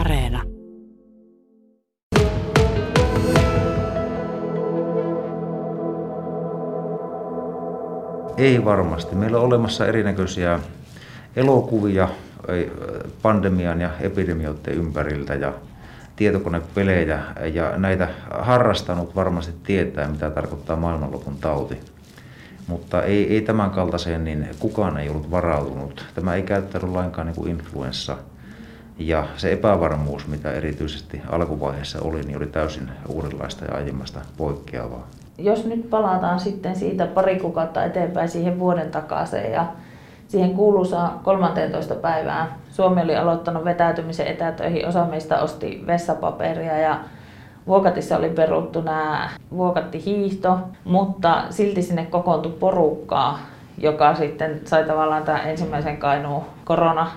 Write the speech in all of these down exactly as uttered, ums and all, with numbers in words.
Areena. Ei varmasti. Meillä on olemassa erinäköisiä elokuvia pandemian ja epidemioiden ympäriltä ja tietokonepelejä. Ja näitä harrastanut varmasti tietää, mitä tarkoittaa maailmanlopun tauti. Mutta ei, ei tämän kaltaiseen niin kukaan ei ollut varautunut. Tämä ei käyttänyt lainkaan niin kuin influenssa. Ja se epävarmuus, mitä erityisesti alkuvaiheessa oli, niin oli täysin uudenlaista ja aiemmasta poikkeavaa. Jos nyt palataan sitten siitä pari kuukautta eteenpäin siihen vuoden takaiseen ja siihen kuuluisaan kolmanteentoista päivään. Suomi oli aloittanut vetäytymisen etätöihin, osa meistä osti vessapaperia ja Vuokatissa oli peruttu nämä vuokattihiihto, mutta silti sinne kokoontui porukkaa, joka sitten sai tavallaan tämän ensimmäisen Kainuun korona,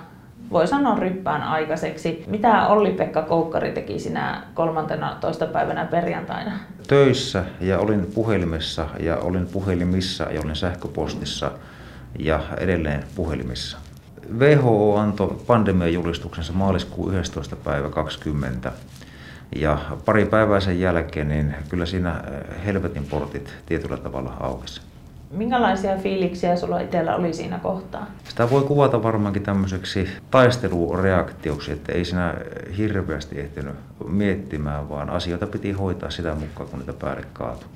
voi sanoa ryppään aikaiseksi. Mitä Olli-Pekka Koukkari teki sinä kolmanteentoista päivänä perjantaina? Töissä ja olin puhelimessa ja olin puhelimissa ja olin sähköpostissa ja edelleen puhelimissa. W H O antoi pandemiajulistuksensa maaliskuun yhdestoista päivä kaksikymmentä. Ja pari päivää sen jälkeen, niin kyllä siinä helvetin portit tietyllä tavalla aukesi. Minkälaisia fiiliksiä sulla itsellä oli siinä kohtaa? Sitä voi kuvata varmaankin tämmöiseksi taistelureaktioksi, että ei siinä hirveästi ehtinyt miettimään, vaan asioita piti hoitaa sitä mukaan, kun niitä päälle kaatui.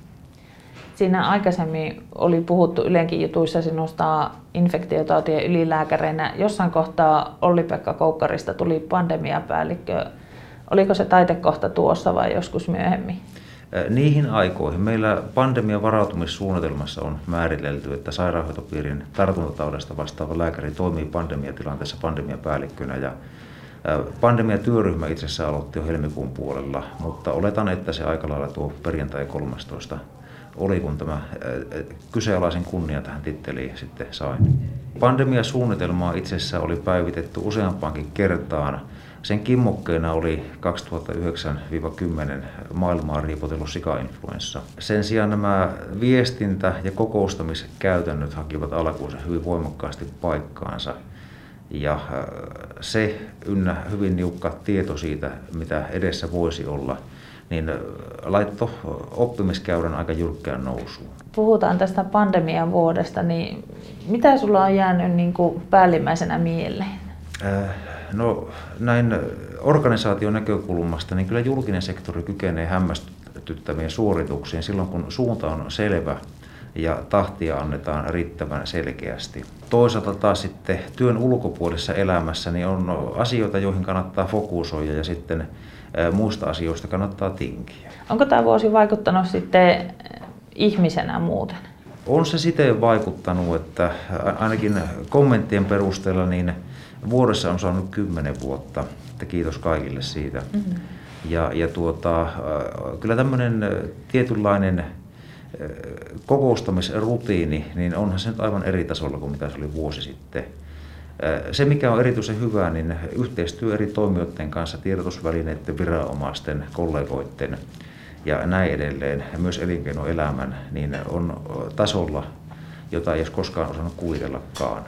Siinä aikaisemmin oli puhuttu Ylenkin jutuissa sinusta infektiotautien ylilääkäreinä. Jossain kohtaa Olli-Pekka Koukkarista tuli pandemiapäällikkö. Oliko se taitekohta tuossa vai joskus myöhemmin? Niihin aikoihin meillä pandemian varautumissuunnitelmassa on määritelty, että sairaanhoitopiirin tartuntataudesta vastaava lääkäri toimii pandemiatilanteessa pandemiapäällikkönä. Ja pandemiatyöryhmä itse asiassa aloitti jo helmikuun puolella, mutta oletan, että se aika lailla tuo perjantai kolmastoista oli, kun tämä kyseenalaisen kunnia tähän titteliin sitten sain. Pandemiasuunnitelmaa itse asiassa oli päivitetty useampaankin kertaan. Sen kimmokkeena oli kaksituhattayhdeksän kymmenen maailmaa riipotellut sikainfluenssa. Sen sijaan nämä viestintä- ja kokoustamiskäytännöt hakivat alkuunsa hyvin voimakkaasti paikkaansa. Ja se ynnä hyvin niukka tieto siitä, mitä edessä voisi olla, niin laittoi oppimiskäyrän aika jyrkkään nousuun. Puhutaan tästä pandemian vuodesta, niin mitä sulla on jäänyt niin kuin päällimmäisenä mieleen? Äh, No näin organisaation näkökulmasta, niin kyllä julkinen sektori kykenee hämmästyttäviin suorituksiin silloin, kun suunta on selvä ja tahtia annetaan riittävän selkeästi. Toisaalta taas sitten työn ulkopuolisessa elämässä niin on asioita, joihin kannattaa fokusoida ja sitten muista asioista kannattaa tinkiä. Onko tämä vuosi vaikuttanut sitten ihmisenä muuten? On se siten vaikuttanut, että ainakin kommenttien perusteella niin vuodessa on saanut kymmenen vuotta, että kiitos kaikille siitä. Mm-hmm. Ja, ja tuota, kyllä tämmöinen tietynlainen kokoustamisrutiini, niin onhan se nyt aivan eri tasolla kuin mitä se oli vuosi sitten. Se mikä on erityisen hyvää, niin yhteistyö eri toimijoiden kanssa, tiedotusvälineiden, viranomaisten, kollegoiden ja näin edelleen, myös elinkeinoelämän, niin on tasolla, jota ei edes koskaan osannut kuvitellakaan.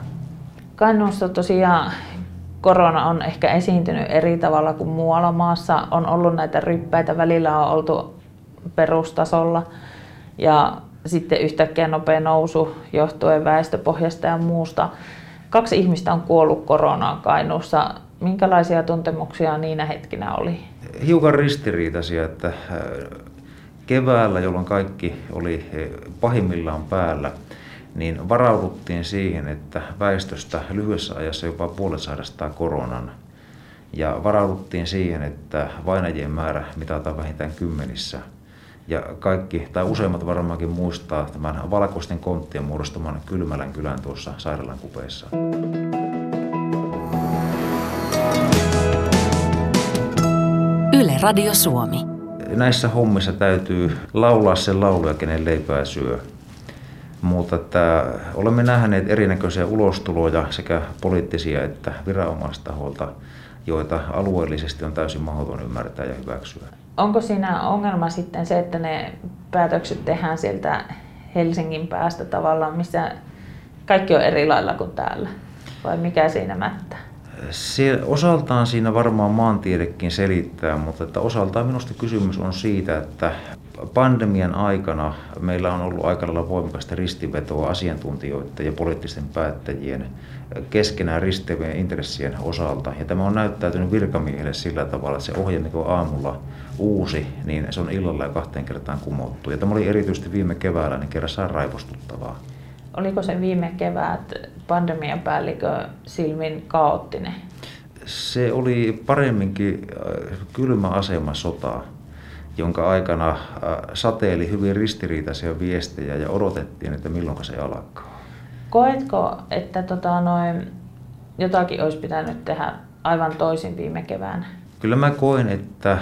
Kainuussa tosiaan korona on ehkä esiintynyt eri tavalla kuin muualla maassa. On ollut näitä ryppäitä, välillä on oltu perustasolla ja sitten yhtäkkiä nopea nousu johtuen väestöpohjasta ja muusta. Kaksi ihmistä on kuollut koronaan Kainuussa. Minkälaisia tuntemuksia niinä hetkinä oli? Hiukan ristiriitaisia, että keväällä, jolloin kaikki oli pahimmillaan päällä, niin varauduttiin siihen, että väestöstä lyhyessä ajassa jopa puolet sairastaa koronan. Ja varauduttiin siihen, että vainajien määrä mitataan vähintään kymmenissä. Ja kaikki, tai useimmat varmaankin muistaa tämän valkoisten konttien muodostaman Kylmälän kylän tuossa sairaalan kupeessa. Yle Radio Suomi. Näissä hommissa täytyy laulaa sen lauluja, kenen leipää syö. Mutta että olemme nähneet erinäköisiä ulostuloja sekä poliittisia että viranomaistaholta, joita alueellisesti on täysin mahdoton ymmärtää ja hyväksyä. Onko siinä ongelma sitten se, että ne päätökset tehdään sieltä Helsingin päästä tavallaan, missä kaikki on eri lailla kuin täällä? Vai mikä siinä mättää? Se osaltaan siinä varmaan maantiedekin selittää, mutta että osaltaan minusta kysymys on siitä, että pandemian aikana meillä on ollut aika lailla voimakasta ristinvetoa asiantuntijoiden ja poliittisten päättäjien keskenään ristevien intressien osalta. Ja tämä on näyttäytynyt virkamiehille sillä tavalla, että se ohje, mikä on aamulla uusi, niin se on illalla ja kahteen kertaan kumottu. Ja tämä oli erityisesti viime keväällä niin kerrassaan raivostuttavaa. Oliko se viime kevät pandemian päällikön silmin kaoottinen? Se oli paremminkin kylmä asema sotaa, jonka aikana sateeli hyvin ristiriitaisia viestejä ja odotettiin, että milloin se alkaa. Koetko, että tota noin, jotakin olisi pitänyt tehdä aivan toisin viime keväänä? Kyllä mä koen, että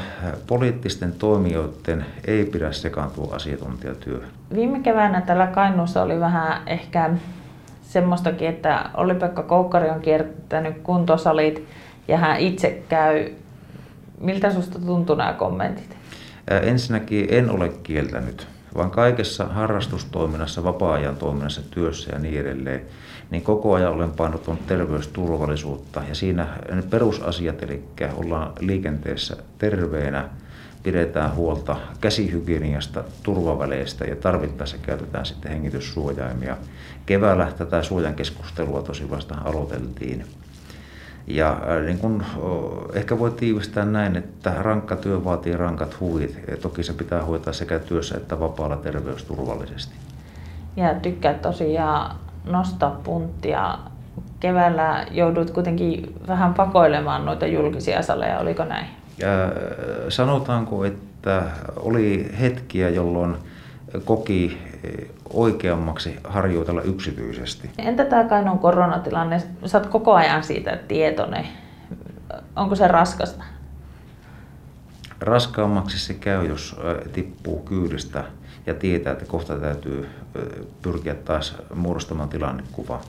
poliittisten toimijoiden ei pidä sekaantua asiantuntijatyöhön. Viime keväänä täällä Kainuussa oli vähän ehkä semmoistakin, että Olli-Pekka Koukkari on kiertänyt kuntosalit ja hän itse käy. Miltä susta tuntui nämä kommentit? Ensinnäkin en ole kieltänyt, vaan kaikessa harrastustoiminnassa, vapaa-ajan toiminnassa, työssä ja niin edelleen, niin koko ajan olen painottanut terveysturvallisuutta ja siinä perusasiat, eli ollaan liikenteessä terveenä, pidetään huolta käsihygieniasta, turvaväleistä ja tarvittaessa käytetään sitten hengityssuojaimia. Keväällä tätä suojan keskustelua tosi vasta aloiteltiin. Ja niin kun, ehkä voi tiivistää näin, että rankka työ vaatii rankat huvit. Ja toki se pitää hoitaa sekä työssä että vapaalla terveysturvallisesti. Ja tykkää tosiaan nostaa punttia. Keväällä joudut kuitenkin vähän pakoilemaan noita julkisia saleja, oliko näin? Ja sanotaanko, että oli hetkiä, jolloin koki oikeammaksi harjoitella yksityisesti. Entä tämä Kainuun koronatilanne? Sä oot koko ajan siitä tietoinen. Onko se raskasta? Raskaammaksi se käy, jos tippuu kyydistä ja tietää, että kohta täytyy pyrkiä taas muodostamaan tilannekuva.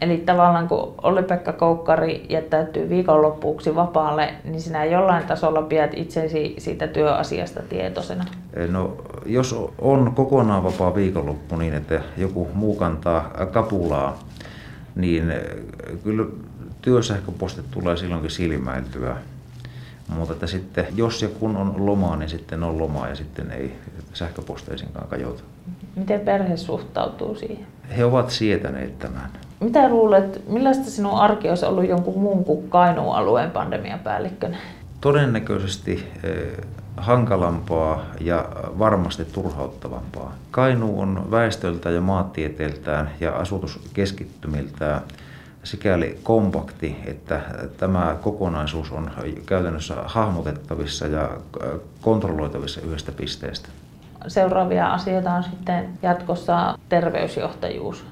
Eli tavallaan kun Olli-Pekka Koukkari jättäytyy viikonloppuksi vapaalle, niin sinä jollain tasolla pidät itsesi siitä työasiasta tietoisena? No, jos on kokonaan vapaa viikonloppu niin, että joku muu kantaa kapulaa, niin kyllä työsähköpostit tulee silloinkin silmäiltyä. Mutta että sitten, jos ja kun on lomaa, niin sitten on lomaa ja sitten ei sähköposteisinkaan kajota. Miten perhe suhtautuu siihen? He ovat sietäneet tämän. Mitä luulet, millaista sinun arki olisi ollut jonkun muun kuin Kainuun alueen pandemian päällikkönä? Todennäköisesti eh, hankalampaa ja varmasti turhauttavampaa. Kainuu on väestöltä ja maantieteeltään ja asutuskeskittymiltään sikäli kompakti, että tämä kokonaisuus on käytännössä hahmotettavissa ja kontrolloitavissa yhdestä pisteestä. Seuraavia asioita on sitten jatkossa terveysjohtajuus.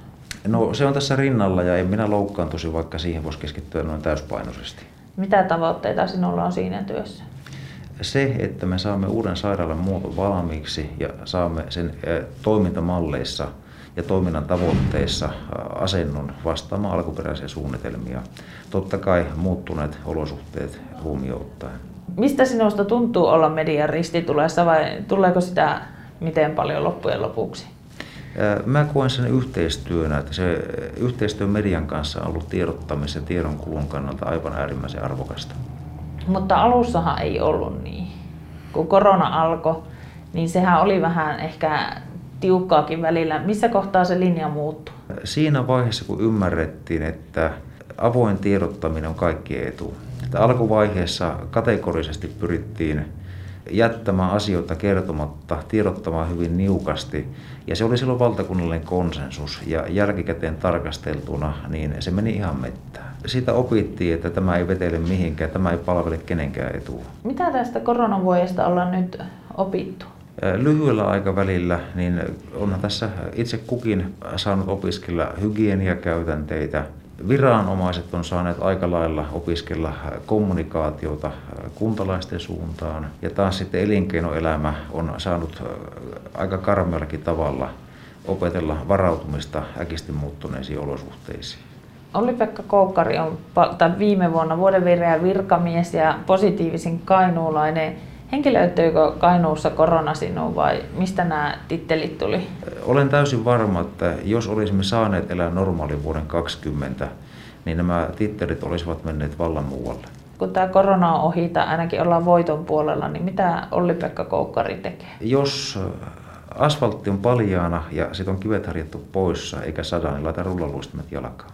No se on tässä rinnalla ja en minä loukkaantuisi, vaikka siihen voisi keskittyä noin täyspainoisesti. Mitä tavoitteita sinulla on siinä työssä? Se, että me saamme uuden sairaalan muoton valmiiksi ja saamme sen toimintamalleissa ja toiminnan tavoitteissa asennon vastaamaan alkuperäisiä suunnitelmia. Totta kai muuttuneet olosuhteet huomioon ottaen. Mistä sinusta tuntuu olla median ristitulessa vai tuleeko sitä miten paljon loppujen lopuksi? Mä koen sen yhteistyönä, että se yhteistyö median kanssa on ollut tiedottamisen ja tiedonkulun kannalta aivan äärimmäisen arvokasta. Mutta alussahan ei ollut niin. Kun korona alkoi, niin sehän oli vähän ehkä tiukkaakin välillä. Missä kohtaa se linja muuttui? Siinä vaiheessa, kun ymmärrettiin, että avoin tiedottaminen on kaikkien etu. Että alkuvaiheessa kategorisesti pyrittiin jättämään asioita kertomatta, tiedottamaan hyvin niukasti. Ja se oli silloin valtakunnallinen konsensus ja jälkikäteen tarkasteltuna, niin se meni ihan mettään. Siitä opittiin, että tämä ei vetele mihinkään, tämä ei palvele kenenkään etua. Mitä tästä koronavuodesta ollaan nyt opittu? Lyhyellä aikavälillä niin onhan tässä itse kukin saanut opiskella hygieniakäytänteitä. Viranomaiset on saaneet aika lailla opiskella kommunikaatiota kuntalaisten suuntaan ja taas sitten elinkeinoelämä on saanut aika karmeallakin tavalla opetella varautumista äkisti muuttuneisiin olosuhteisiin. Olli-Pekka Koukkari on viime vuonna vuoden vireä virkamies ja positiivisin kainuulainen. Henkilöityykö Kainuussa korona sinuun vai mistä nämä tittelit tuli? Olen täysin varma, että jos olisimme saaneet elää normaalin vuoden kaksikymmentä, niin nämä tittelit olisivat menneet vallan muualle. Kun tämä korona on ohi tai ainakin ollaan voiton puolella, niin mitä Olli-Pekka Koukkari tekee? Jos asfaltti on paljaana ja sit on kivet harjattu poissa eikä sada, niin laita rullaluistimet jalkaan.